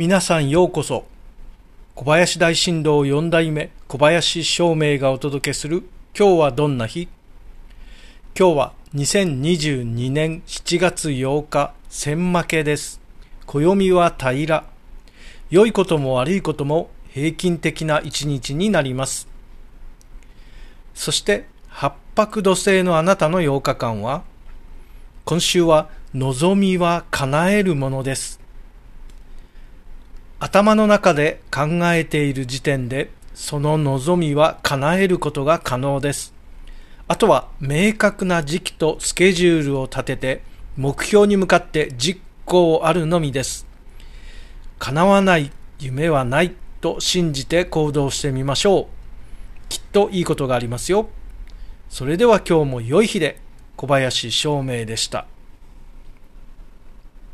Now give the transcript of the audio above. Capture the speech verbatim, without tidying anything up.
皆さんようこそ、小林大震動よん代目小林照明がお届けする今日はどんな日。今日はにせんにじゅうにねんしちがつようか、千負けです。暦は平ら、良いことも悪いことも平均的な一日になります。そして八白土星のあなたのようかかんは、今週は望みは叶えるものです。頭の中で考えている時点で、その望みは叶えることが可能です。あとは明確な時期とスケジュールを立てて、目標に向かって実行あるのみです。叶わない夢はないと信じて行動してみましょう。きっといいことがありますよ。それでは今日も良い日で、小林照明でした。